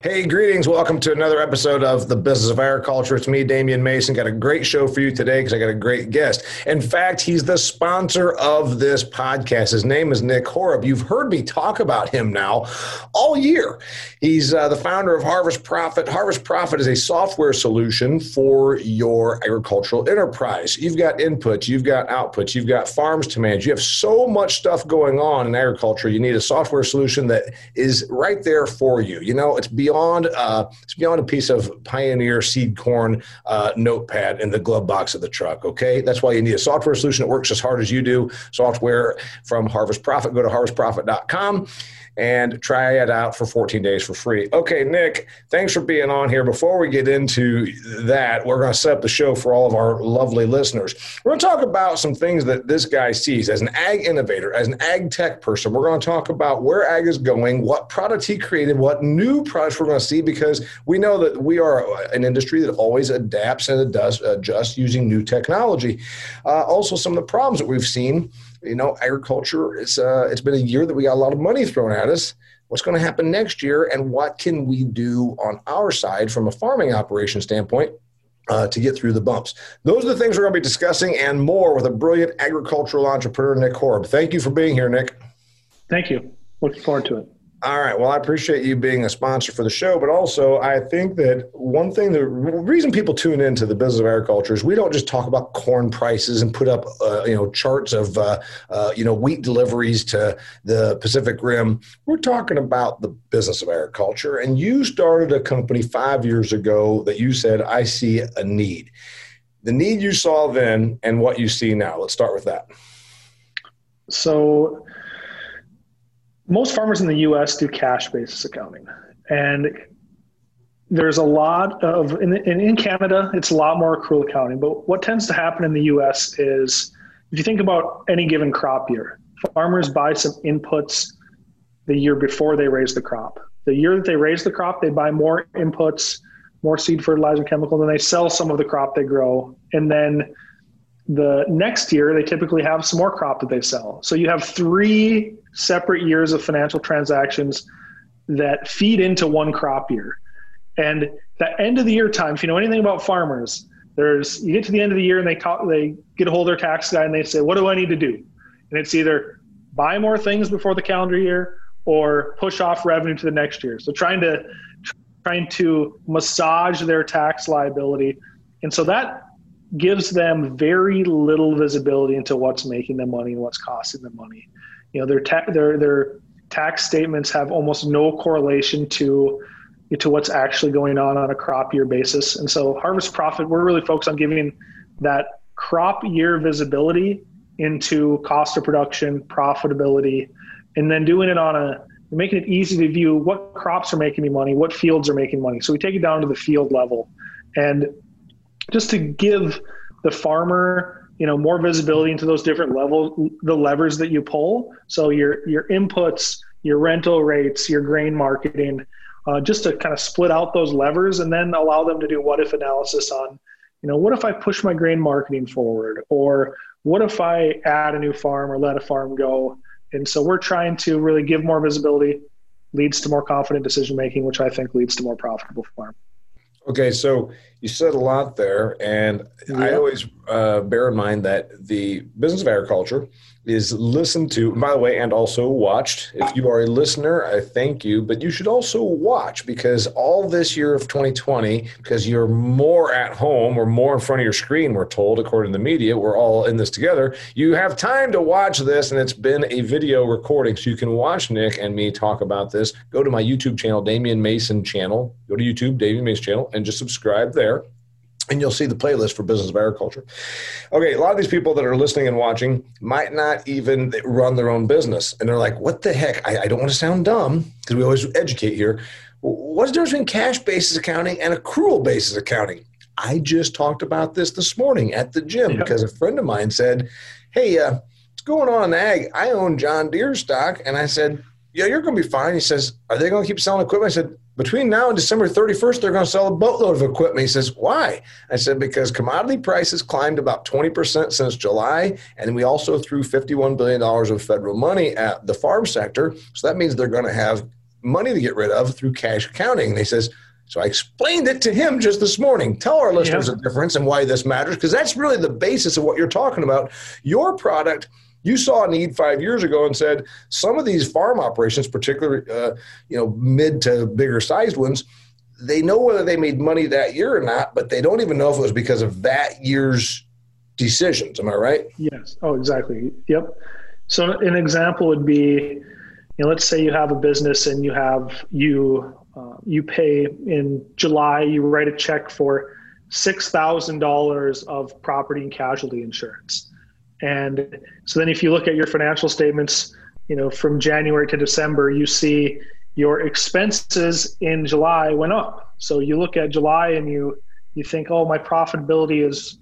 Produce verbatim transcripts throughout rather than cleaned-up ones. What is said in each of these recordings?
Hey, greetings. Welcome to another episode of The Business of Agriculture. It's me, Damian Mason. Got a great show for you today because I got a great guest. In fact, he's the sponsor of this podcast. His name is Nick Horob. You've heard me talk about him now all year. He's uh, the founder of Harvest Profit. Harvest Profit is a software solution for your agricultural enterprise. You've got inputs, you've got outputs, you've got farms to manage. You have so much stuff going on in agriculture. You need a software solution that is right there for you. You know, it's beyond Uh, it's beyond a piece of Pioneer seed corn uh, notepad in the glove box of the truck, okay? That's why you need a software solution that works as hard as you do. Software from Harvest Profit. Go to harvest profit dot com and try it out for fourteen days for free. Okay, Nick, thanks for being on here. Before we get into that, we're going to set up the show for all of our lovely listeners. We're going to talk about some things that this guy sees as an ag innovator, as an ag tech person. We're going to talk about where ag is going, what products he created, what new products we're going to see, because we know that we are an industry that always adapts and does adjust using new technology. Uh, also, some of the problems that we've seen. You know, agriculture, it's, uh, it's been a year that we got a lot of money thrown at us. What's going to happen next year, and what can we do on our side from a farming operation standpoint uh, to get through the bumps? Those are the things we're going to be discussing and more with a brilliant agricultural entrepreneur, Nick Horob. Thank you for being here, Nick. Thank you. Looking forward to it. All right. Well, I appreciate you being a sponsor for the show, but also I think that one thing, the reason people tune into the Business of Agriculture is we don't just talk about corn prices and put up, uh, you know, charts of, uh, uh, you know, wheat deliveries to the Pacific Rim. We're talking about the business of agriculture. And you started a company five years ago that you said, I see a need. The need you saw then and what you see now. Let's start with that. So most farmers in the U S do cash basis accounting, and there's a lot of, in, in, in Canada, it's a lot more accrual accounting, but what tends to happen in the U S is, if you think about any given crop year, farmers buy some inputs the year before they raise the crop. The year that they raise the crop, they buy more inputs, more seed, fertilizer, chemical, then they sell some of the crop they grow. And then the next year, they typically have some more crop that they sell. So you have three separate years of financial transactions that feed into one crop year. And that end of the year time, if you know anything about farmers, there's, you get to the end of the year and they talk, they get a hold of their tax guy and they say, what do I need to do? And it's either buy more things before the calendar year or push off revenue to the next year. So trying to, trying to massage their tax liability. And so that gives them very little visibility into what's making them money and what's costing them money. You know, their ta- their their tax statements have almost no correlation to to what's actually going on on a crop year basis. And so Harvest Profit, we're really focused on giving that crop year visibility into cost of production, profitability, and then doing it on a, making it easy to view what crops are making me money, what fields are making money. So we take it down to the field level, and just to give the farmer, you know, more visibility into those different levels, the levers that you pull. So your your inputs, your rental rates, your grain marketing, uh, just to kind of split out those levers and then allow them to do what if analysis on, you know, what if I push my grain marketing forward, or what if I add a new farm or let a farm go? And so we're trying to really give more visibility, leads to more confident decision making, which I think leads to more profitable farm. Okay, so you said a lot there, and yeah. I always uh, bear in mind that the Business of Agriculture is listened to, by the way, and also watched. If you are a listener, I thank you, but you should also watch, because all this year of twenty twenty, because you're more at home or more in front of your screen, we're told, according to the media, we're all in this together. You have time to watch this, and it's been a video recording, so you can watch Nick and me talk about this. Go to my YouTube channel, Damian Mason channel. Go to YouTube, Damian Mason channel, and just subscribe there, and you'll see the playlist for Business of Agriculture. Okay, a lot of these people that are listening and watching might not even run their own business. And they're like, what the heck? I, I don't want to sound dumb, because we always educate here. What's the difference between cash basis accounting and accrual basis accounting? I just talked about this this morning at the gym yeah. because a friend of mine said, hey, uh, what's going on in ag? I own John Deere stock. And I said, yeah, you're going to be fine. He says, are they going to keep selling equipment? I said, between now and December thirty-first, they're going to sell a boatload of equipment. He says, why? I said, because commodity prices climbed about twenty percent since July, and we also threw fifty-one billion dollars of federal money at the farm sector. So that means they're going to have money to get rid of through cash accounting. And he says, so I explained it to him just this morning. Tell our listeners yeah. the difference and why this matters, because that's really the basis of what you're talking about. Your product, you saw a need five years ago and said some of these farm operations, particularly uh, you know, mid to bigger sized ones, they know whether they made money that year or not, but they don't even know if it was because of that year's decisions. Am I right? Yes. Oh, exactly. Yep. So an example would be, you know, let's say you have a business and you have you uh, you pay in July, you write a check for six thousand dollars of property and casualty insurance. And so then if you look at your financial statements, you know, from January to December, you see your expenses in July went up. So you look at July and you you think, oh, my profitability is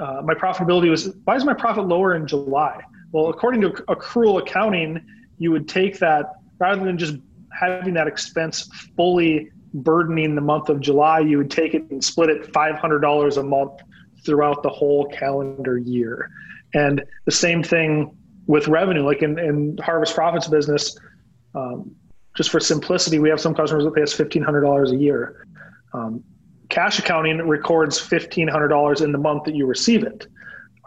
uh, my profitability was why is my profit lower in July? Well, according to accrual accounting, you would take that rather than just having that expense fully burdening the month of July, you would take it and split it five hundred dollars a month throughout the whole calendar year. And the same thing with revenue, like in, in Harvest Profits business, um, just for simplicity, we have some customers that pay us fifteen hundred dollars a year. Um, cash accounting records fifteen hundred dollars in the month that you receive it.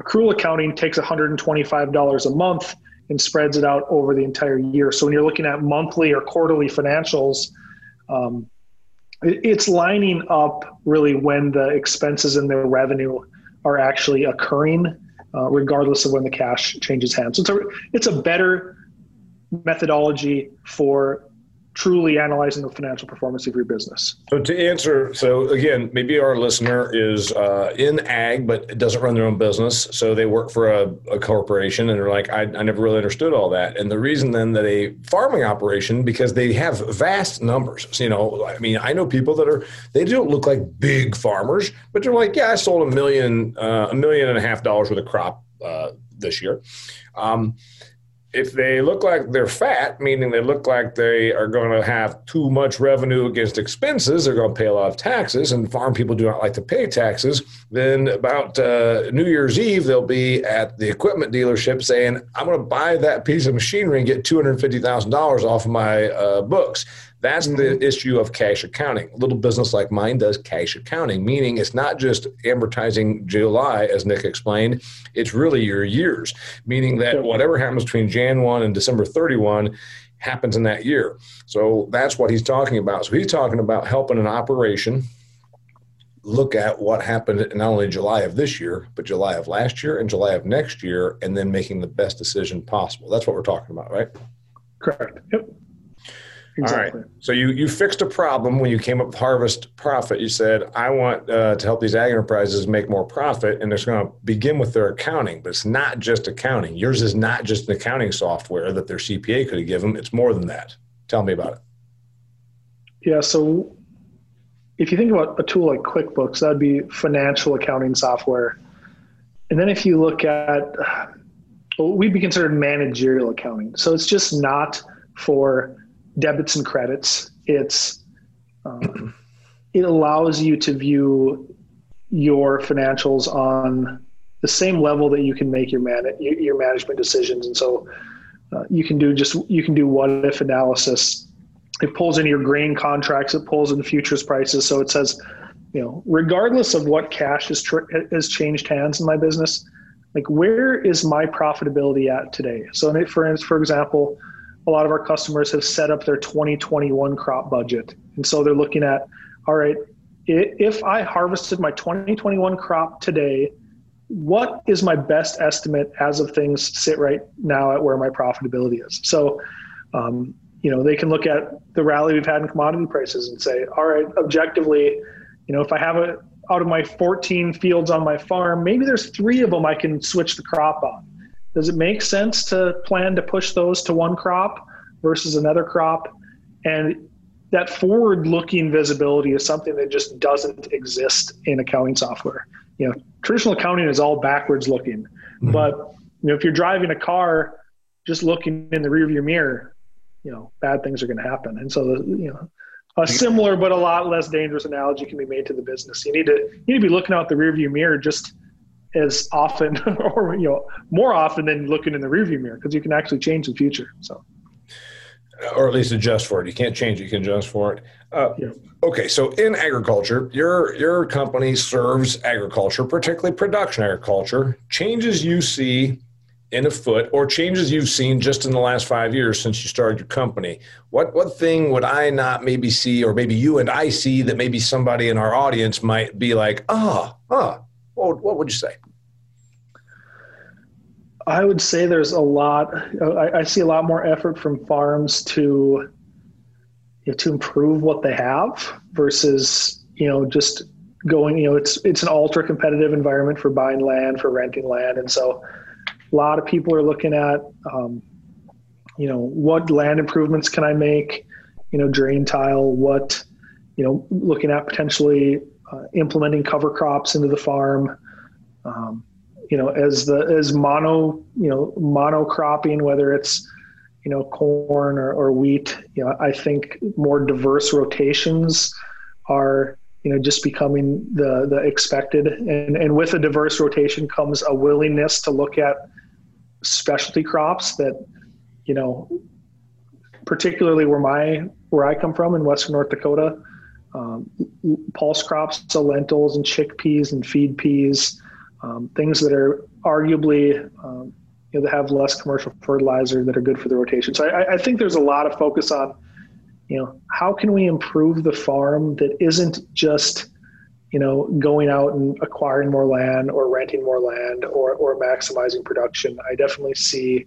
Accrual accounting takes one hundred twenty-five dollars a month and spreads it out over the entire year. So when you're looking at monthly or quarterly financials, um, it, it's lining up really when the expenses and the revenue are actually occurring, Uh, regardless of when the cash changes hands. So it's a, it's a better methodology for truly analyzing the financial performance of your business. So to answer, so again, maybe our listener is uh, in ag, but doesn't run their own business. So they work for a, a corporation and they're like, I, I never really understood all that. And the reason then that a farming operation, because they have vast numbers, so, you know, I mean, I know people that are, they don't look like big farmers, but they're like, yeah, I sold a million, uh, a million and a half dollars worth of crop uh, this year. Um, If they look like they're fat, meaning they look like they are going to have too much revenue against expenses, they're going to pay a lot of taxes, and farm people do not like to pay taxes, then about uh, New Year's Eve, they'll be at the equipment dealership saying, I'm going to buy that piece of machinery and get two hundred fifty thousand dollars off of my uh, books. That's the issue of cash accounting. A little business like mine does cash accounting, meaning it's not just amortizing July, as Nick explained. It's really your years, meaning that whatever happens between January first and December thirty-first happens in that year. So that's what he's talking about. So he's talking about helping an operation look at what happened not only July of this year, but July of last year and July of next year, and then making the best decision possible. That's what we're talking about, right? Correct. Yep. Exactly. All right. So you, you fixed a problem when you came up with Harvest Profit. You said, I want uh, to help these ag enterprises make more profit, and it's going to begin with their accounting, but it's not just accounting. Yours is not just an accounting software that their C P A could have given them. It's more than that. Tell me about it. Yeah. So if you think about a tool like QuickBooks, that'd be financial accounting software. And then if you look at, well, we'd be considered managerial accounting. So it's just not for debits and credits. It's um, it allows you to view your financials on the same level that you can make your man your management decisions, and so uh, you can do just you can do what if analysis. It pulls in your grain contracts. It pulls in futures prices. So it says, you know, regardless of what cash has tr- has changed hands in my business, like where is my profitability at today? So in it, for for example. A lot of our customers have set up their twenty twenty-one crop budget. And so they're looking at, all right, if I harvested my twenty twenty-one crop today, what is my best estimate as of things sit right now at where my profitability is? So, um, you know, they can look at the rally we've had in commodity prices and say, all right, objectively, you know, if I have a, out of my fourteen fields on my farm, maybe there's three of them I can switch the crop on. Does it make sense to plan to push those to one crop versus another crop? And that forward-looking visibility is something that just doesn't exist in accounting software. You know, traditional accounting is all backwards looking, mm-hmm. but you know, if you're driving a car, just looking in the rearview mirror, you know, bad things are going to happen. And so, you know, a similar but a lot less dangerous analogy can be made to the business. You need to you need to be looking out the rearview mirror just as often, or you know, more often than looking in the rearview mirror, because you can actually change the future. So. Or at least adjust for it. You can't change it, you can adjust for it. Uh, yeah. Okay, so in agriculture, your your company serves agriculture, particularly production agriculture. Changes you see in a foot, or changes you've seen just in the last five years since you started your company. What what thing would I not maybe see, or maybe you and I see, that maybe somebody in our audience might be like, ah, oh, ah, oh, what would you say? I would say there's a lot, I, I see a lot more effort from farms to, you know, to improve what they have versus, you know, just going, you know, it's, it's an ultra competitive environment for buying land, for renting land. And so a lot of people are looking at, um, you know, what land improvements can I make, you know, drain tile, what, you know, looking at potentially uh, implementing cover crops into the farm, um, you know, as the, as mono, you know, monocropping, whether it's, you know, corn or, or wheat, you know, I think more diverse rotations are, you know, just becoming the, the expected. And, and with a diverse rotation comes a willingness to look at specialty crops that, you know, particularly where my, where I come from in Western North Dakota, um, pulse crops, so lentils and chickpeas and feed peas, Um, things that are arguably, um, you know, that have less commercial fertilizer, that are good for the rotation. So I, I think there's a lot of focus on, you know, how can we improve the farm that isn't just, you know, going out and acquiring more land or renting more land or, or maximizing production. I definitely see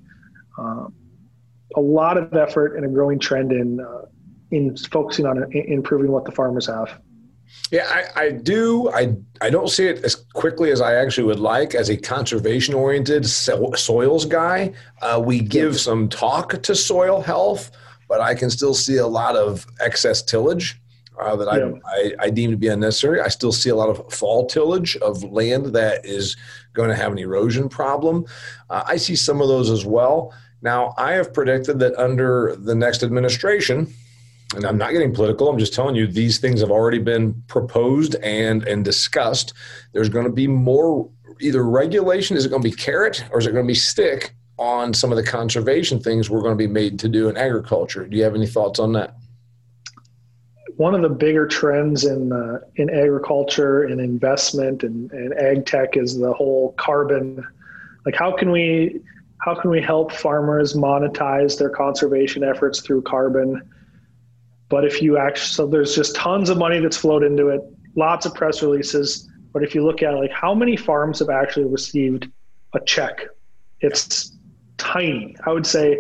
um, a lot of effort and a growing trend in, uh, in focusing on in improving what the farmers have. Yeah, I, I do. I I don't see it as quickly as I actually would like as a conservation-oriented so, soils guy. Uh, we give some talk to soil health, but I can still see a lot of excess tillage uh, that I, yeah. I, I deem to be unnecessary. I still see a lot of fall tillage of land that is going to have an erosion problem. Uh, I see some of those as well. Now, I have predicted that under the next administration – and I'm not getting political, I'm just telling you these things have already been proposed and, and discussed. There's going to be more either regulation, is it going to be carrot or is it going to be stick on some of the conservation things we're going to be made to do in agriculture? Do you have any thoughts on that? One of the bigger trends in uh, in agriculture and investment and, and ag tech is the whole carbon. Like how can we how can we help farmers monetize their conservation efforts through carbon? But if you actually, so there's just tons of money that's flowed into it, lots of press releases. But if you look at like how many farms have actually received a check, it's tiny. I would say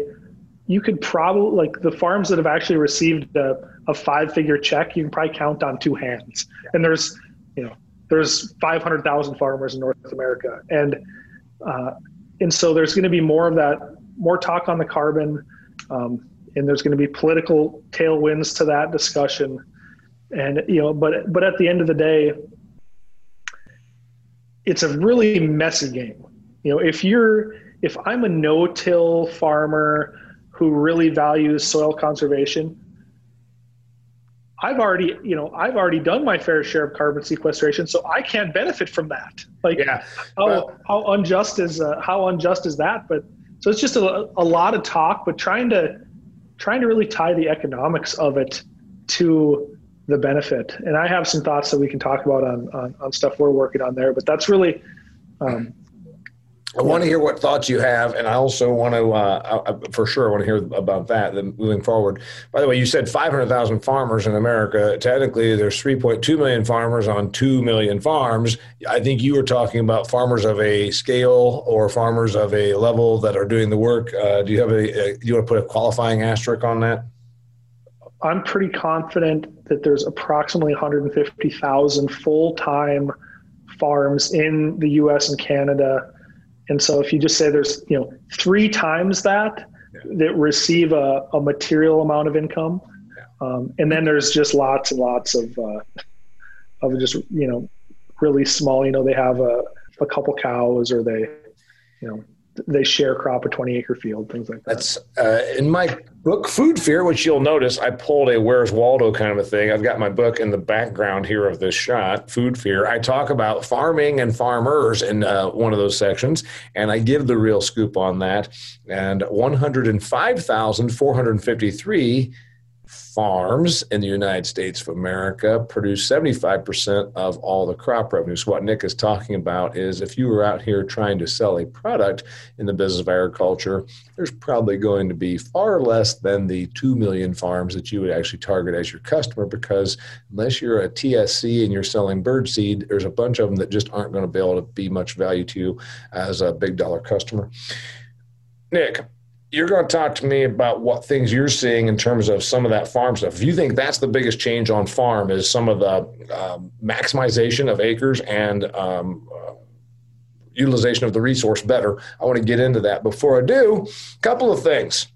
you could probably, like the farms that have actually received a, a five figure check, you can probably count on two hands. And there's, you know, there's five hundred thousand farmers in North America. And, uh, and so there's going to be more of that, more talk on the carbon, um, and there's going to be political tailwinds to that discussion. And, you know, but, but at the end of the day, it's a really messy game. You know, if you're, if I'm a no-till farmer who really values soil conservation, I've already, you know, I've already done my fair share of carbon sequestration, so I can't benefit from that. Like yeah. how, well, how unjust is, uh, how unjust is that? But so it's just a, a lot of talk, but trying to, trying to really tie the economics of it to the benefit. And I have some thoughts that we can talk about on, on, on stuff we're working on there, but that's really, um, I yeah. want to hear what thoughts you have. And I also want to, uh, I, for sure, I want to hear about that then moving forward. By the way, you said five hundred thousand farmers in America. Technically, there's three point two million farmers on two million farms. I think you were talking about farmers of a scale or farmers of a level that are doing the work. Uh, do you have a, a, do you want to put a qualifying asterisk on that? I'm pretty confident that there's approximately one hundred fifty thousand full-time farms in the U S and Canada. And so if you just say there's, you know, three times that, yeah. that receive a, a material amount of income, yeah. Um, and then there's just lots and lots of, uh, of just, you know, really small, you know, they have a, a couple cows, or they, you know, they share crop a twenty acre field, things like that. That's uh, in my book, Food Fear, which you'll notice, I pulled a Where's Waldo kind of a thing. I've got my book in the background here of this shot, Food Fear. I talk about farming and farmers in uh, one of those sections, and I give the real scoop on that. And one hundred five thousand four hundred fifty-three farms in the United States of America produce seventy-five percent of all the crop revenue. So what Nick is talking about is if you were out here trying to sell a product in the business of agriculture, there's probably going to be far less than the two million farms that you would actually target as your customer, because unless you're a T S C and you're selling bird seed, there's a bunch of them that just aren't going to be able to be much value to you as a big dollar customer. Nick, you're going to talk to me about what things you're seeing in terms of some of that farm stuff. If you think that's the biggest change on farm is some of the um, maximization of acres and um, uh, utilization of the resource better, I want to get into that. Before I do, a couple of things.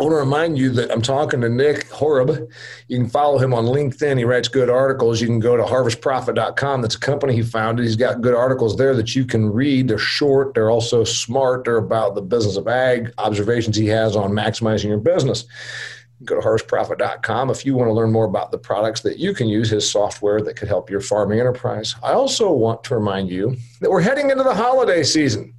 I want to remind you that I'm talking to Nick Horob. You can follow him on LinkedIn. He writes good articles. You can go to harvest profit dot com. That's a company he founded. He's got good articles there that you can read. They're short. They're also smart. They're about the business of ag, observations he has on maximizing your business. Go to harvest profit dot com if you want to learn more about the products that you can use, his software that could help your farming enterprise. I also want to remind you that we're heading into the holiday season,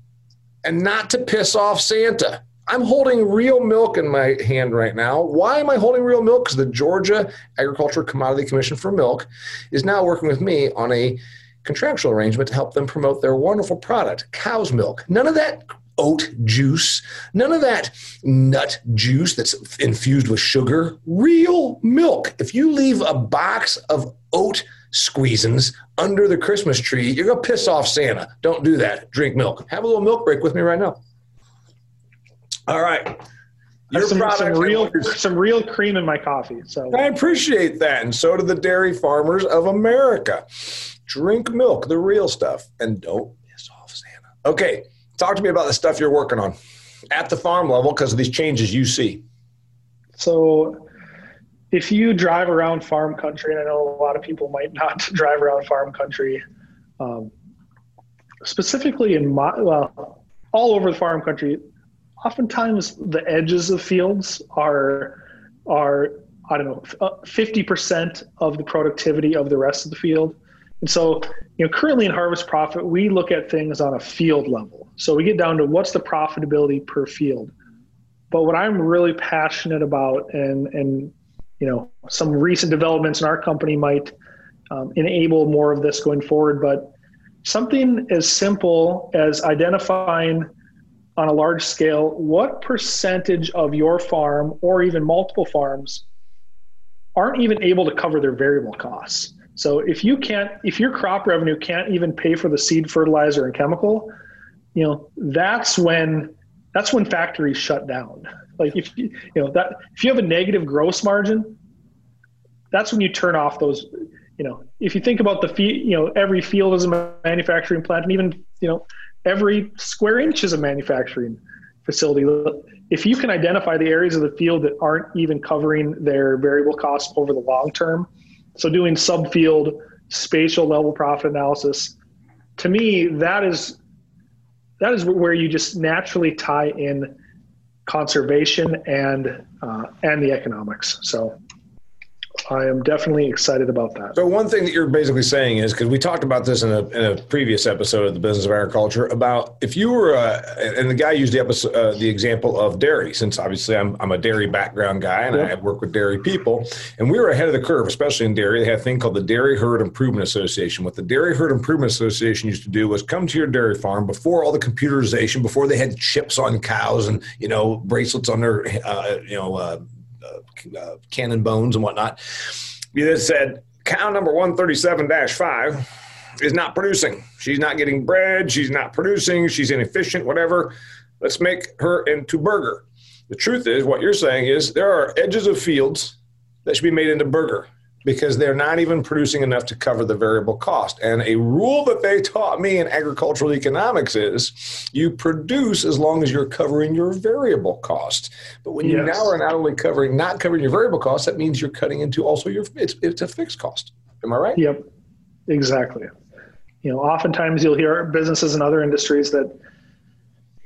and not to piss off Santa. I'm holding real milk in my hand right now. Why am I holding real milk? Because the Georgia Agricultural Commodity Commission for Milk is now working with me on a contractual arrangement to help them promote their wonderful product, cow's milk. None of that oat juice, none of that nut juice that's infused with sugar, real milk. If you leave a box of oat squeezins under the Christmas tree, you're going to piss off Santa. Don't do that. Drink milk. Have a little milk break with me right now. All right. There's some, some, real, some real cream in my coffee. So I appreciate that. And so do the dairy farmers of America. Drink milk, the real stuff, and don't piss off Santa. Okay. Talk to me about the stuff you're working on at the farm level because of these changes you see. So if you drive around farm country, and I know a lot of people might not drive around farm country, um, specifically in my, well, all over the farm country, oftentimes the edges of fields are, are I don't know, fifty percent of the productivity of the rest of the field. And so, you know, currently in Harvest Profit, we look at things on a field level. So we get down to what's the profitability per field. But what I'm really passionate about, and, and you know, some recent developments in our company might um, enable more of this going forward, but something as simple as identifying on a large scale, what percentage of your farm or even multiple farms aren't even able to cover their variable costs. So if you can't, if your crop revenue can't even pay for the seed, fertilizer, and chemical, you know, that's when, that's when factories shut down. Like if you, you know, that, if you have a negative gross margin, that's when you turn off those, you know, if you think about the feed, you know, every field is a manufacturing plant, and even, you know, every square inch is a manufacturing facility. If you can identify the areas of the field that aren't even covering their variable costs over the long term, so doing subfield spatial level profit analysis, to me, that is that is where you just naturally tie in conservation and uh, and the economics. So I am definitely excited about that. So one thing that you're basically saying is, because we talked about this in a, in a previous episode of the Business of Agriculture, about if you were, a, and the guy used the episode, uh, the example of dairy, since obviously I'm, I'm a dairy background guy and yeah. I work with dairy people, and we were ahead of the curve, especially in dairy. They had a thing called the Dairy Herd Improvement Association. What the Dairy Herd Improvement Association used to do was come to your dairy farm before all the computerization, before they had chips on cows and, you know, bracelets on their, uh, you know, uh, Uh, cannon bones and whatnot. You just said, cow number one thirty-seven dash five is not producing. She's not getting bread. She's not producing. She's inefficient, whatever. Let's make her into burger. The truth is, what you're saying is there are edges of fields that should be made into burger. because they're not even producing enough to cover the variable cost. And a rule that they taught me in agricultural economics is you produce as long as you're covering your variable cost. But when yes. you now are not only covering, not covering your variable cost, that means you're cutting into also your, it's, it's a fixed cost. Am I right? Yep, exactly. You know, oftentimes you'll hear businesses in other industries that,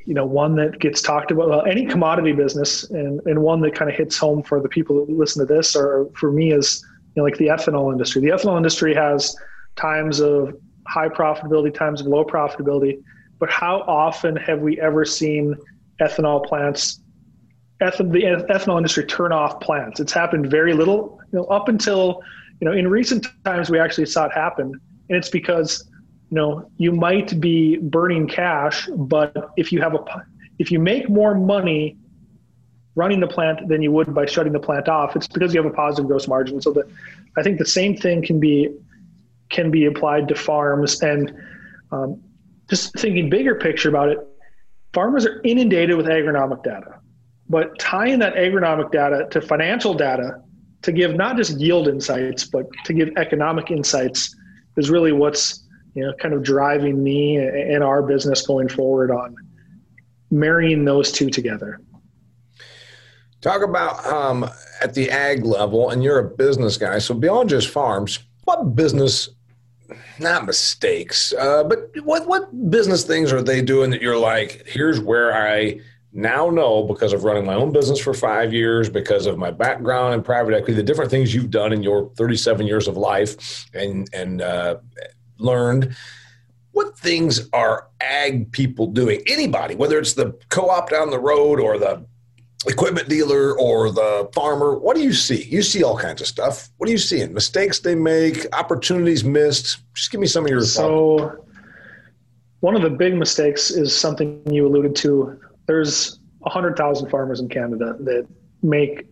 you know, one that gets talked about, well, any commodity business, and, and one that kind of hits home for the people that listen to this, or for me, is, you know, like the ethanol industry. The ethanol industry has times of high profitability, times of low profitability, but how often have we ever seen ethanol plants, eth- the ethanol industry turn off plants? It's happened very little, you know, up until, you know, in recent times we actually saw it happen, and it's because, you know, you might be burning cash, but if you have a, if you make more money running the plant than you would by shutting the plant off, it's because you have a positive gross margin. So that, I think the same thing can be, can be applied to farms. And um, just thinking bigger picture about it, farmers are inundated with agronomic data, but tying that agronomic data to financial data to give not just yield insights, but to give economic insights is really what's, you know, kind of driving me and our business going forward on marrying those two together. Talk about um, at the ag level, and you're a business guy, so beyond just farms, what business, not mistakes, uh, but what, what business things are they doing that you're like, here's where I now know, because of running my own business for five years, because of my background in private equity, the different things you've done in your thirty-seven years of life and, and, uh, learned, what things are ag people doing? Anybody, whether it's the co-op down the road or the equipment dealer or the farmer, what do you see? You see all kinds of stuff. What are you seeing? Mistakes they make, opportunities missed. Just give me some of your thoughts. So one of the big mistakes is something you alluded to. There's one hundred thousand farmers in Canada that make,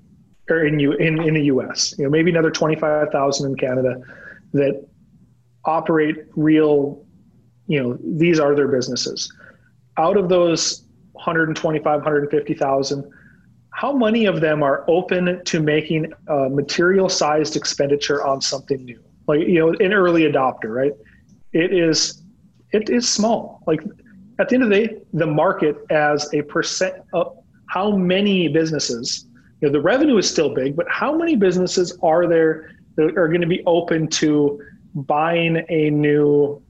or in, you, in, in the U S, you know, maybe another twenty-five thousand in Canada that operate real, you know, these are their businesses. Out of those one hundred twenty-five, one hundred fifty thousand, how many of them are open to making a material sized expenditure on something new? Like, you know, an early adopter, right? It is, it is small. Like at the end of the day, the market as a percent of how many businesses, you know, the revenue is still big, but how many businesses are there that are going to be open to buying a new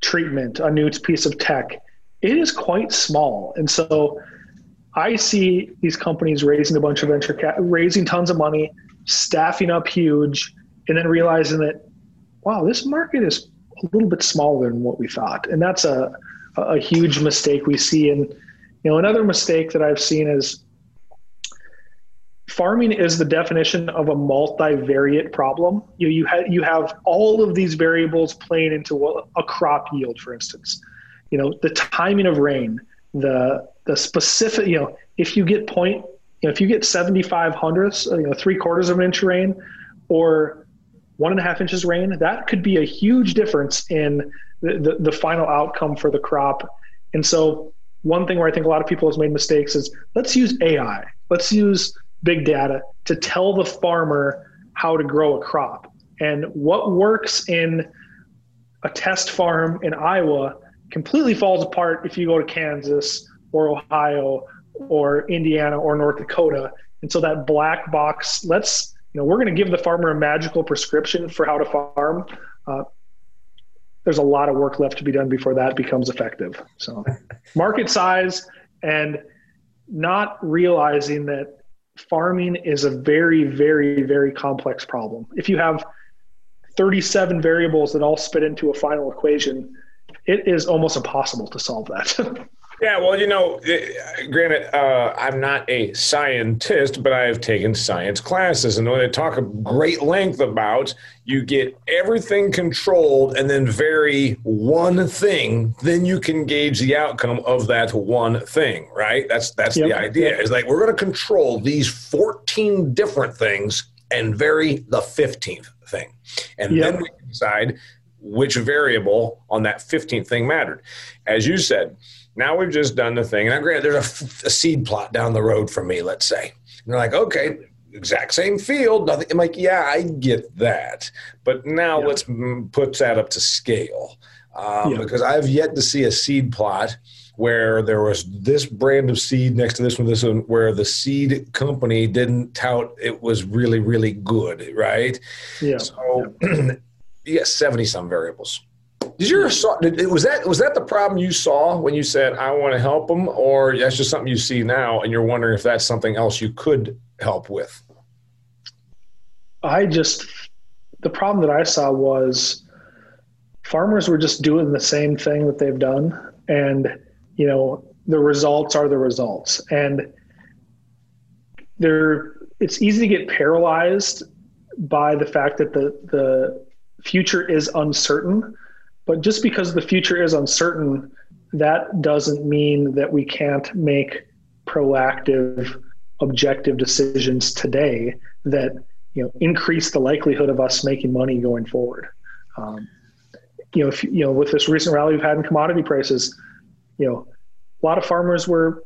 treatment, a new piece of tech? It is quite small. And so I see these companies raising a bunch of venture cap, raising tons of money, staffing up huge, and then realizing that, wow, this market is a little bit smaller than what we thought. And that's a, a huge mistake we see. And, you know, another mistake that I've seen is farming is the definition of a multivariate problem. You you, ha- you have all of these variables playing into what, a crop yield, for instance. You know, the timing of rain, the the specific. You know, if you get point, you know, if you get seventy-five hundredths, you know, three quarters of an inch rain, or one and a half inches rain, that could be a huge difference in the the, the final outcome for the crop. And so, one thing where I think a lot of people has made mistakes is let's use A I. Let's use big data to tell the farmer how to grow a crop. And what works in a test farm in Iowa completely falls apart if you go to Kansas or Ohio or Indiana or North Dakota. And so that black box, let's, you know, we're going to give the farmer a magical prescription for how to farm. Uh, there's a lot of work left to be done before that becomes effective. So market size and not realizing that farming is a very, very, very complex problem. If you have thirty-seven variables that all spit into a final equation, it is almost impossible to solve that. Yeah, well, you know, granted, uh, I'm not a scientist, but I have taken science classes. And when they talk at great length about you get everything controlled and then vary one thing, then you can gauge the outcome of that one thing, right? That's that's yep. the idea. Yep. It's like we're going to control these fourteen different things and vary the fifteenth thing. And yep. then we can decide which variable on that fifteenth thing mattered. As you said, now we've just done the thing. And I grant there's a, a seed plot down the road from me, let's say. And they're like, okay, exact same field, nothing. I'm like, yeah, I get that. But now yeah. let's put that up to scale. Um, yeah. Because I've yet to see a seed plot where there was this brand of seed next to this one, this one, where the seed company didn't tout it was really, really good, right? Yeah. So yeah. you got seventy-some variables. Did you ever saw, did, was that was that the problem you saw when you said, I want to help them, or that's just something you see now and you're wondering if that's something else you could help with? I just, the problem that I saw was farmers were just doing the same thing that they've done, and, you know, the results are the results. And they're, it's easy to get paralyzed by the fact that the the future is uncertain. But just because the future is uncertain, that doesn't mean that we can't make proactive, objective decisions today that, you know, increase the likelihood of us making money going forward. Um, you know, if, you know, with this recent rally we've had in commodity prices, you know, a lot of farmers were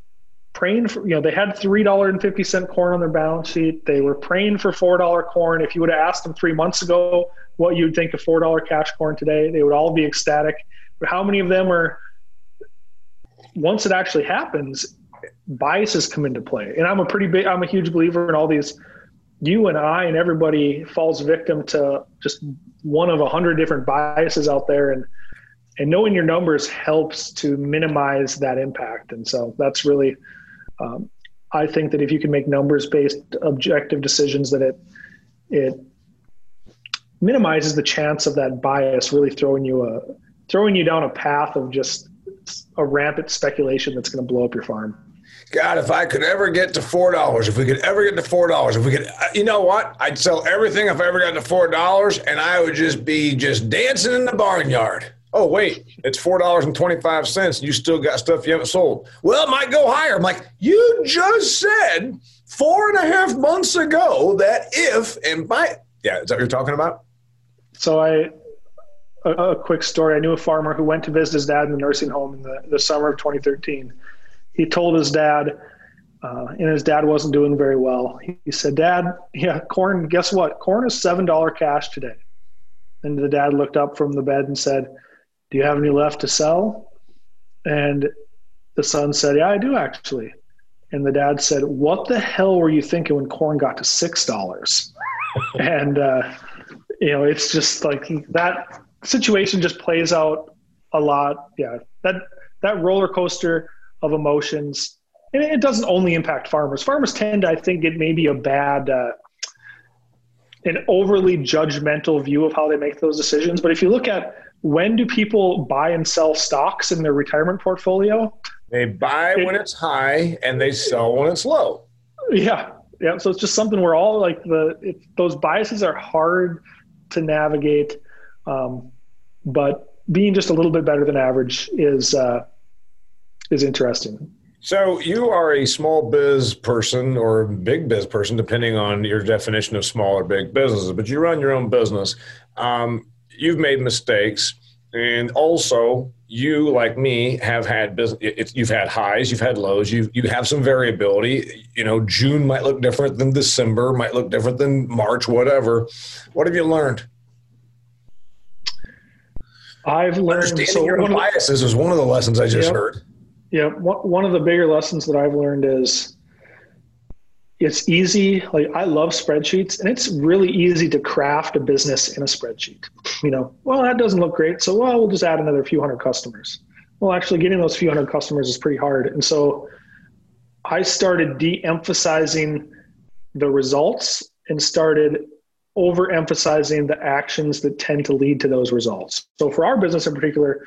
praying for, you know, they had three dollars and fifty cents corn on their balance sheet. They were praying for four dollars corn. If you would have asked them three months ago what you'd think of four dollars cash corn today, they would all be ecstatic. But how many of them are, once it actually happens, biases come into play. And I'm a pretty big, I'm a huge believer in all these, you and I and everybody falls victim to just one of a hundred different biases out there. And, and knowing your numbers helps to minimize that impact. And so that's really, Um, I think that if you can make numbers-based objective decisions, that it it minimizes the chance of that bias really throwing you a throwing you down a path of just a rampant speculation that's going to blow up your farm. God, if I could ever get to four dollars, if we could ever get to four dollars, if we could, you know what? I'd sell everything if I ever got to four dollars, and I would just be just dancing in the barnyard. Oh, wait, it's four dollars and twenty-five cents. You still got stuff you haven't sold. Well, it might go higher. I'm like, you just said four and a half months ago that if and by – yeah, is that what you're talking about? So I a, a quick story. I knew a farmer who went to visit his dad in the nursing home in the, the summer of twenty thirteen. He told his dad, uh, and his dad wasn't doing very well. He, he said, Dad, yeah, corn, guess what? Corn is seven dollars cash today. And the dad looked up from the bed and said, do you have any left to sell? And the son said, yeah, I do actually. And the dad said, what the hell were you thinking when corn got to six dollars? And, uh, you know, it's just like that situation just plays out a lot. Yeah. That, that roller coaster of emotions. And it doesn't only impact farmers. Farmers tend to, I think it may be a bad, uh, an overly judgmental view of how they make those decisions. But if you look at, when do people buy and sell stocks in their retirement portfolio? They buy it, when it's high, and they sell when it's low. Yeah. Yeah. So it's just something we're all like the, it, those biases are hard to navigate. Um, but being just a little bit better than average is, uh, is interesting. So you are a small biz person or big biz person, depending on your definition of small or big businesses, but you run your own business. Um, You've made mistakes, and also you, like me, have had business. It, you've had highs, you've had lows, you you have some variability. You know, June might look different than December, might look different than March, whatever. What have you learned? I've learned understanding so your biases is one of the lessons I just yeah, heard. Yeah, one of the bigger lessons that I've learned is it's easy. Like I love spreadsheets, and it's really easy to craft a business in a spreadsheet. You know, well, that doesn't look great. So, well, we'll just add another few hundred customers. Well, actually getting those few hundred customers is pretty hard. And so I started de-emphasizing the results and started overemphasizing the actions that tend to lead to those results. So for our business in particular,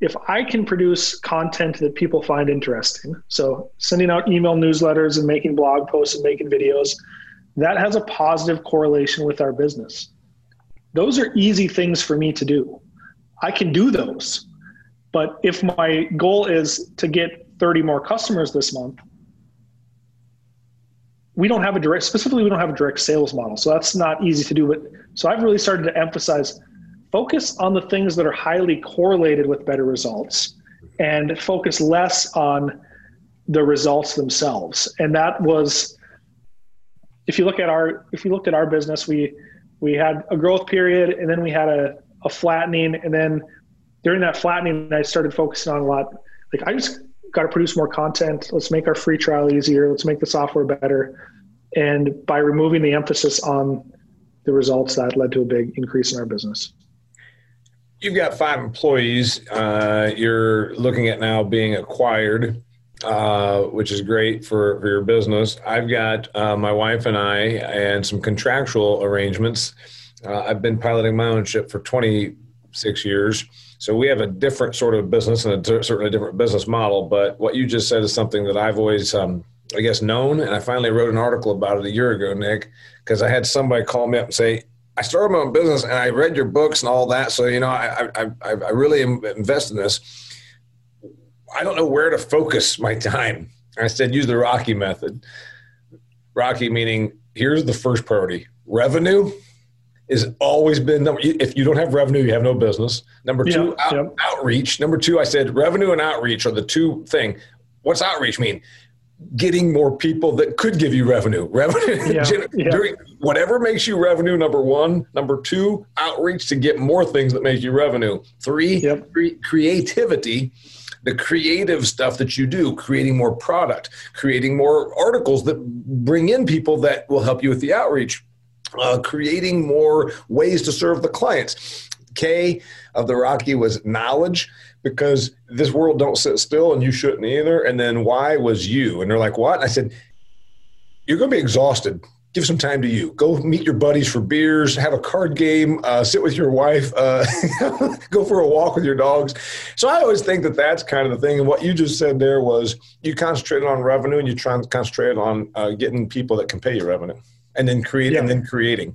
if I can produce content that people find interesting, so sending out email newsletters and making blog posts and making videos, that has a positive correlation with our business. Those are easy things for me to do. I can do those. But if my goal is to get thirty more customers this month, we don't have a direct, specifically we don't have a direct sales model. So that's not easy to do. But so I've really started to emphasize focus on the things that are highly correlated with better results and focus less on the results themselves. And that was if you look at our, if you looked at our business, we, we had a growth period, and then we had a, a flattening. And then during that flattening, I started focusing on a lot. Like, I just got to produce more content. Let's make our free trial easier. Let's make the software better. And by removing the emphasis on the results, that led to a big increase in our business. You've got five employees. Uh, you're looking at now being acquired, uh, which is great for, for your business. I've got uh, my wife and I and some contractual arrangements. Uh, I've been piloting my own ship for twenty-six years. So we have a different sort of business and a certainly different business model. But what you just said is something that I've always, um, I guess, known. And I finally wrote an article about it a year ago, Nick, because I had somebody call me up and say, I started my own business and I read your books and all that. So, you know, I, I, I really am invested in this. I don't know where to focus my time. I said, use the Rocky method. Rocky meaning, here's the first priority. Revenue is always been, if you don't have revenue, you have no business. Number two, yeah, out, yeah. outreach. Number two, I said, revenue and outreach are the two thing. What's outreach mean? Getting more people that could give you revenue, revenue, yeah, yeah. During, whatever makes you revenue. Number one, number two, outreach to get more things that make you revenue. Three, yep. cre- creativity, the creative stuff that you do, creating more product, creating more articles that bring in people that will help you with the outreach, uh, creating more ways to serve the clients. K of the Rocky was knowledge, because this world don't sit still and you shouldn't either. And then Y was you. And they're like, what? I said, you're going to be exhausted. Give some time to you. Go meet your buddies for beers, have a card game, uh, sit with your wife, uh, go for a walk with your dogs. So I always think that that's kind of the thing. And what you just said there was you concentrated on revenue and you try and concentrate on uh, getting people that can pay your revenue and then create yeah. and then creating.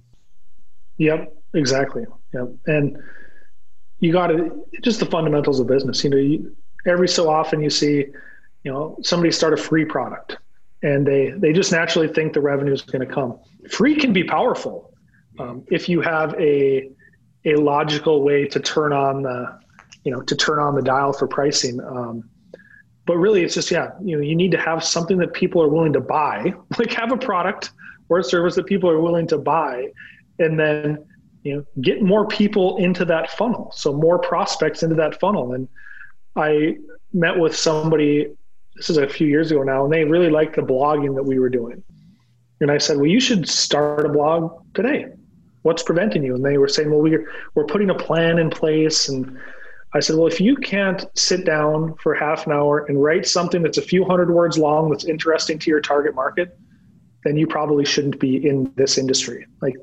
Yep, exactly. Yep. And you got to just the fundamentals of business. You know, you, every so often you see, you know, somebody start a free product and they, they just naturally think the revenue is going to come. Free can be powerful. Um, if you have a, a logical way to turn on the, you know, to turn on the dial for pricing. Um, but really it's just, yeah, you know, you need to have something that people are willing to buy, like have a product or a service that people are willing to buy. And then, you know, get more people into that funnel. So more prospects into that funnel. And I met with somebody, this is a few years ago now, and they really liked the blogging that we were doing. And I said, well, you should start a blog today. What's preventing you? And they were saying, well, we're, we're putting a plan in place. And I said, well, if you can't sit down for half an hour and write something that's a few hundred words long, that's interesting to your target market, then you probably shouldn't be in this industry. Like,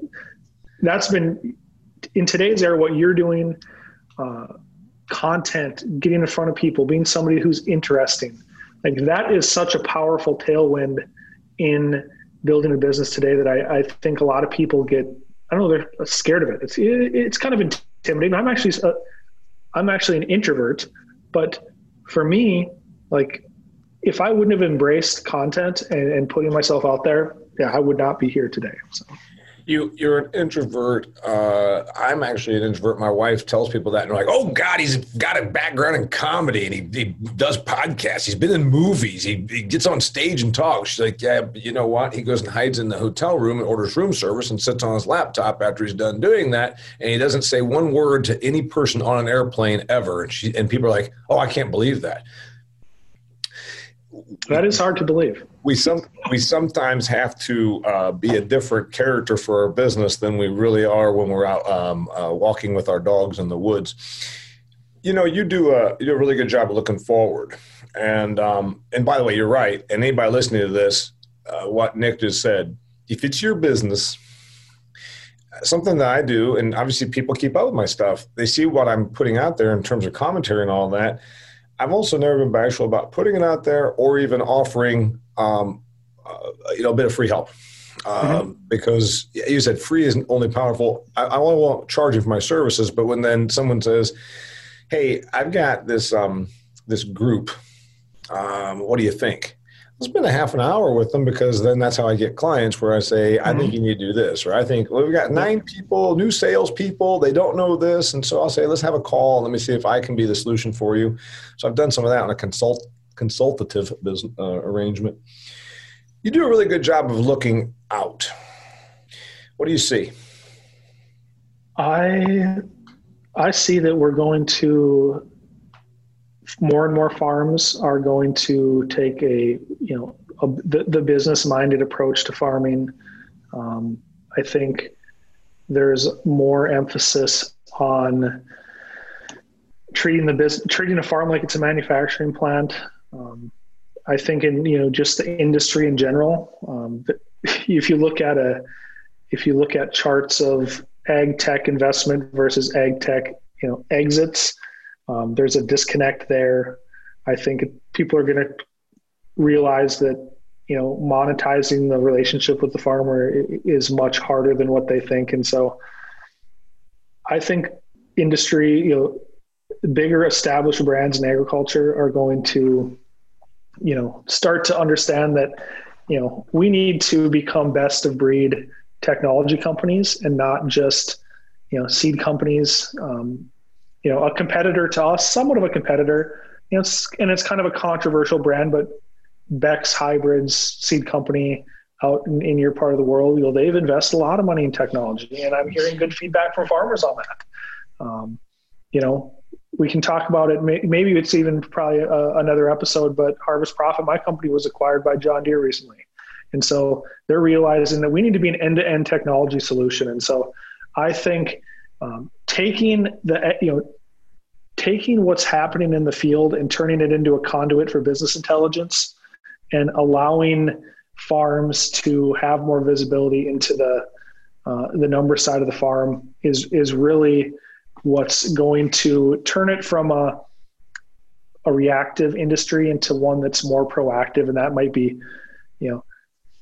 that's been in today's era, what you're doing, uh, content, getting in front of people, being somebody who's interesting. Like, that is such a powerful tailwind in building a business today that I, I think a lot of people get, I don't know, they're scared of it. It's, it, it's kind of intimidating. I'm actually, a, I'm actually an introvert, but for me, like, if I wouldn't have embraced content and, and putting myself out there, yeah, I would not be here today. So. You, you're an introvert. Uh, I'm actually an introvert. My wife tells people that, and they're like, oh, God, he's got a background in comedy, and he, he does podcasts. He's been in movies. He, he gets on stage and talks. She's like, yeah, but you know what? He goes and hides in the hotel room and orders room service and sits on his laptop after he's done doing that, and he doesn't say one word to any person on an airplane ever. And, she, and people are like, oh, I can't believe that. That is hard to believe. We some we sometimes have to uh, be a different character for our business than we really are when we're out um, uh, walking with our dogs in the woods. You know, you do a you do a really good job of looking forward. And um, and by the way, you're right. And anybody listening to this, uh, what Nick just said, if it's your business, something that I do, and obviously people keep up with my stuff. They see what I'm putting out there in terms of commentary and all that. I've also never been bashful about putting it out there or even offering, um, uh, you know, a bit of free help um, mm-hmm. because you said free isn't only powerful. I, I only won't charge you for my services. But when then someone says, hey, I've got this, um, this group. Um, what do you think? I'll spend a half an hour with them, because then that's how I get clients where I say, mm-hmm. I think you need to do this. Or I think, well, we've got nine people, new salespeople. They don't know this. And so I'll say, let's have a call. Let me see if I can be the solution for you. So I've done some of that on a consult consultative business, uh, arrangement. You do a really good job of looking out. What do you see? I I see that we're going to, more and more farms are going to take a, you know, a, the, the business-minded approach to farming. Um, I think there's more emphasis on treating the business, treating a farm like it's a manufacturing plant. Um, I think in, you know, just the industry in general, um, if you look at a, if you look at charts of ag tech investment versus ag tech, you know, exits, um, there's a disconnect there. I think people are going to realize that, you know, monetizing the relationship with the farmer is much harder than what they think. And so I think industry, you know, bigger established brands in agriculture are going to, you know, start to understand that, you know, we need to become best of breed technology companies and not just, you know, seed companies. Um, you know, a competitor to us, somewhat of a competitor, you know, it's, and it's kind of a controversial brand, but Beck's Hybrids seed company out in, in your part of the world, you know, they've invested a lot of money in technology, and I'm hearing good feedback from farmers on that. Um, you know, we can talk about it. Maybe it's even probably a, another episode, but Harvest Profit, my company, was acquired by John Deere recently. And so they're realizing that we need to be an end-to-end technology solution. And so I think um, taking the, you know, taking what's happening in the field and turning it into a conduit for business intelligence, and allowing farms to have more visibility into the uh, the number side of the farm is is really what's going to turn it from a a reactive industry into one that's more proactive, and that might be, you know,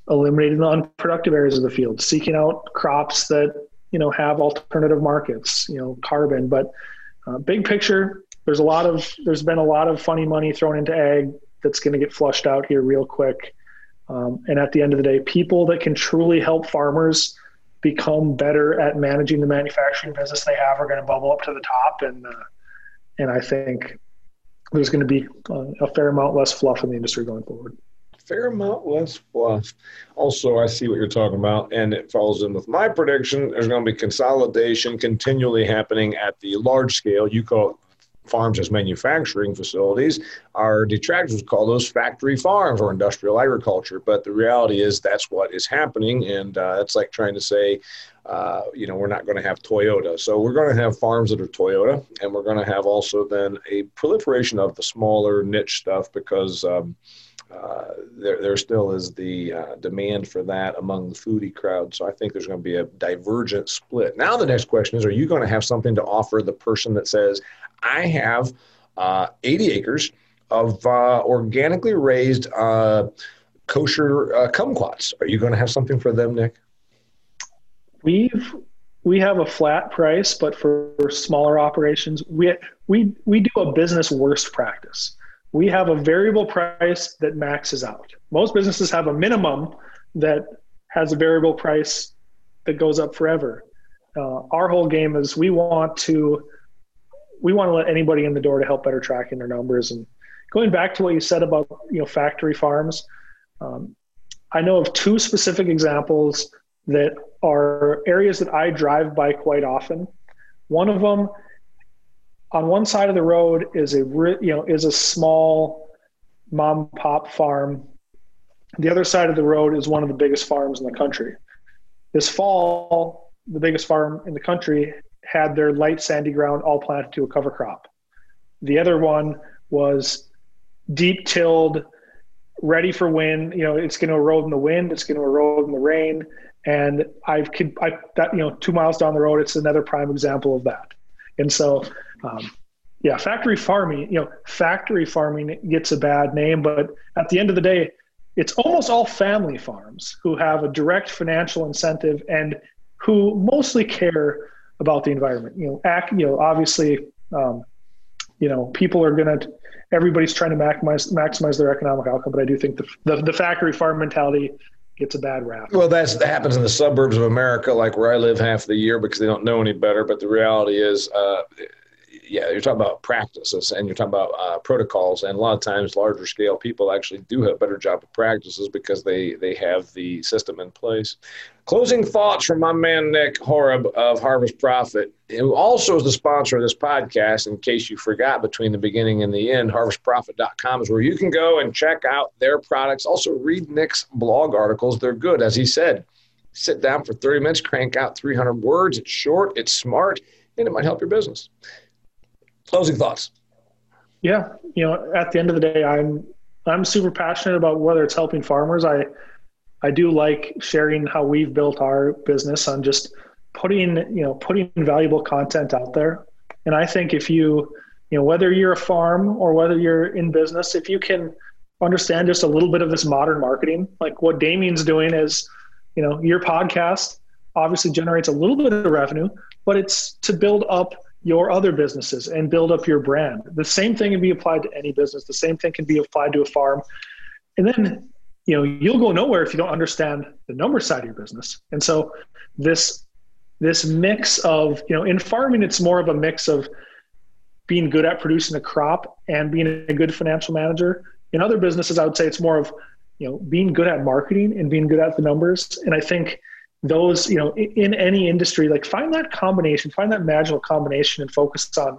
eliminating the unproductive areas of the field, seeking out crops that, you know, have alternative markets, you know, carbon. But uh, big picture, there's a lot of there's been a lot of funny money thrown into ag that's going to get flushed out here real quick. Um, and at the end of the day, people that can truly help farmers become better at managing the manufacturing business they have are going to bubble up to the top. And, uh, and I think there's going to be uh, a fair amount less fluff in the industry going forward. Fair amount less fluff. Also, I see what you're talking about, and it falls in with my prediction. There's going to be consolidation continually happening at the large scale. You call it farms as manufacturing facilities. Our detractors call those factory farms or industrial agriculture, but the reality is that's what is happening, and uh, it's like trying to say, uh, you know, we're not going to have Toyota. So we're going to have farms that are Toyota, and we're going to have also then a proliferation of the smaller niche stuff because um, uh, there, there still is the uh, demand for that among the foodie crowd. So I think there's going to be a divergent split. Now the next question is, are you going to have something to offer the person that says, I have uh, eighty acres of uh, organically raised uh, kosher uh, kumquats. Are you going to have something for them, Nick? We've we have a flat price, but for smaller operations, we we we do a business worst practice. We have a variable price that maxes out. Most businesses have a minimum that has a variable price that goes up forever. Uh, our whole game is we want to. We want to let anybody in the door to help better tracking their numbers. And going back to what you said about, you know, factory farms, um, I know of two specific examples that are areas that I drive by quite often. One of them, on one side of the road, is a you know is a small mom pop farm. The other side of the road is one of the biggest farms in the country. This fall, the biggest farm in the country had their light sandy ground all planted to a cover crop. The other one was deep tilled, ready for wind. You know, it's going to erode in the wind. It's going to erode in the rain. And I've, I, that, you know, two miles down the road, it's another prime example of that. And so, um, yeah, factory farming, you know, factory farming gets a bad name, but at the end of the day, it's almost all family farms who have a direct financial incentive and who mostly care about the environment. You know, act, you know, obviously, um, you know, people are going to, everybody's trying to maximize, maximize their economic outcome, but I do think the, the, the factory farm mentality gets a bad rap. Well, that's, that happens in the suburbs of America, like where I live half the year, because they don't know any better. But the reality is, uh, yeah, you're talking about practices and you're talking about uh, protocols. And a lot of times larger scale people actually do a better job of practices because they, they have the system in place. Closing thoughts from my man, Nick Horob of Harvest Profit, who also is the sponsor of this podcast. In case you forgot, between the beginning and the end, harvest profit dot com is where you can go and check out their products. Also read Nick's blog articles. They're good. As he said, sit down for thirty minutes, crank out three hundred words. It's short, it's smart, and it might help your business. Closing thoughts. Yeah. You know, at the end of the day, I'm, I'm super passionate about whether it's helping farmers. I, I do like sharing how we've built our business on just putting, you know, putting valuable content out there. And I think if you, you know, whether you're a farm or whether you're in business, if you can understand just a little bit of this modern marketing, like what Damian's doing is, you know, your podcast obviously generates a little bit of revenue, but it's to build up your other businesses and build up your brand. The same thing can be applied to any business. The same thing can be applied to a farm. And then, you know, you'll go nowhere if you don't understand the number side of your business. And so this, this mix of, you know, in farming, it's more of a mix of being good at producing a crop and being a good financial manager. In other businesses, I would say it's more of, you know, being good at marketing and being good at the numbers. And I think those, you know, in any industry, like find that combination, find that magical combination and focus on,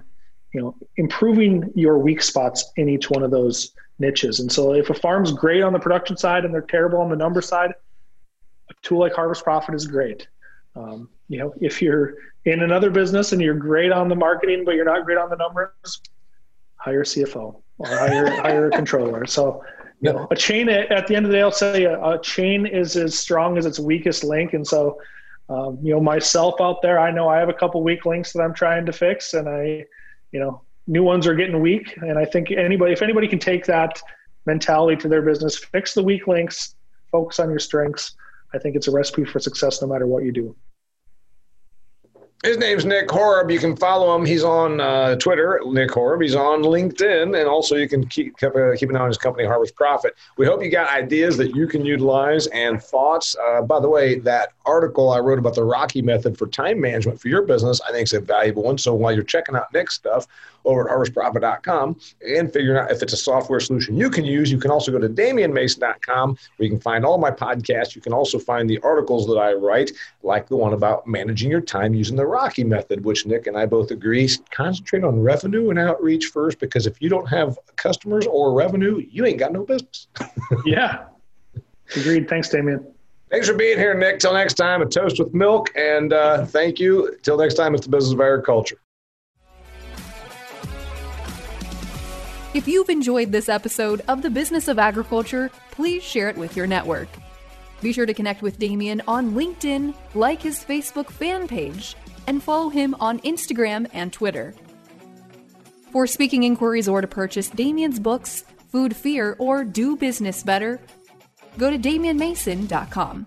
you know, improving your weak spots in each one of those niches. And so if a farm's great on the production side and they're terrible on the number side, a tool like Harvest Profit is great. Um, you know, if you're in another business and you're great on the marketing, but you're not great on the numbers, hire a C F O or hire, hire a controller. So, you know, a chain at the end of the day, I'll tell you, a chain is as strong as its weakest link. And so, um, you know, myself out there, I know I have a couple weak links that I'm trying to fix, and I, you know, new ones are getting weak. And I think anybody, if anybody can take that mentality to their business, fix the weak links, focus on your strengths, I think it's a recipe for success no matter what you do. His name's Nick Horob. You can follow him. He's on uh, Twitter, Nick Horob. He's on LinkedIn. And also you can keep, keep, uh, keep an eye on his company, Harvest Profit. We hope you got ideas that you can utilize and thoughts. Uh, by the way, that article I wrote about the Rocky method for time management for your business, I think it's a valuable one. So while you're checking out Nick's stuff over at harvest profit dot com and figuring out if it's a software solution you can use, you can also go to damian mason dot com where you can find all my podcasts. You can also find the articles that I write, like the one about managing your time using the Rocky method, which Nick and I both agree, concentrate on revenue and outreach first, because if you don't have customers or revenue, you ain't got no business. Yeah. Agreed. Thanks, Damian. Thanks for being here, Nick. Till next time, a toast with milk. And uh, thank you. Till next time, it's the Business of Agriculture. If you've enjoyed this episode of the Business of Agriculture, please share it with your network. Be sure to connect with Damian on LinkedIn, like his Facebook fan page, and follow him on Instagram and Twitter. For speaking inquiries or to purchase Damian's books, Food Fear, or Do Business Better, go to damian mason dot com.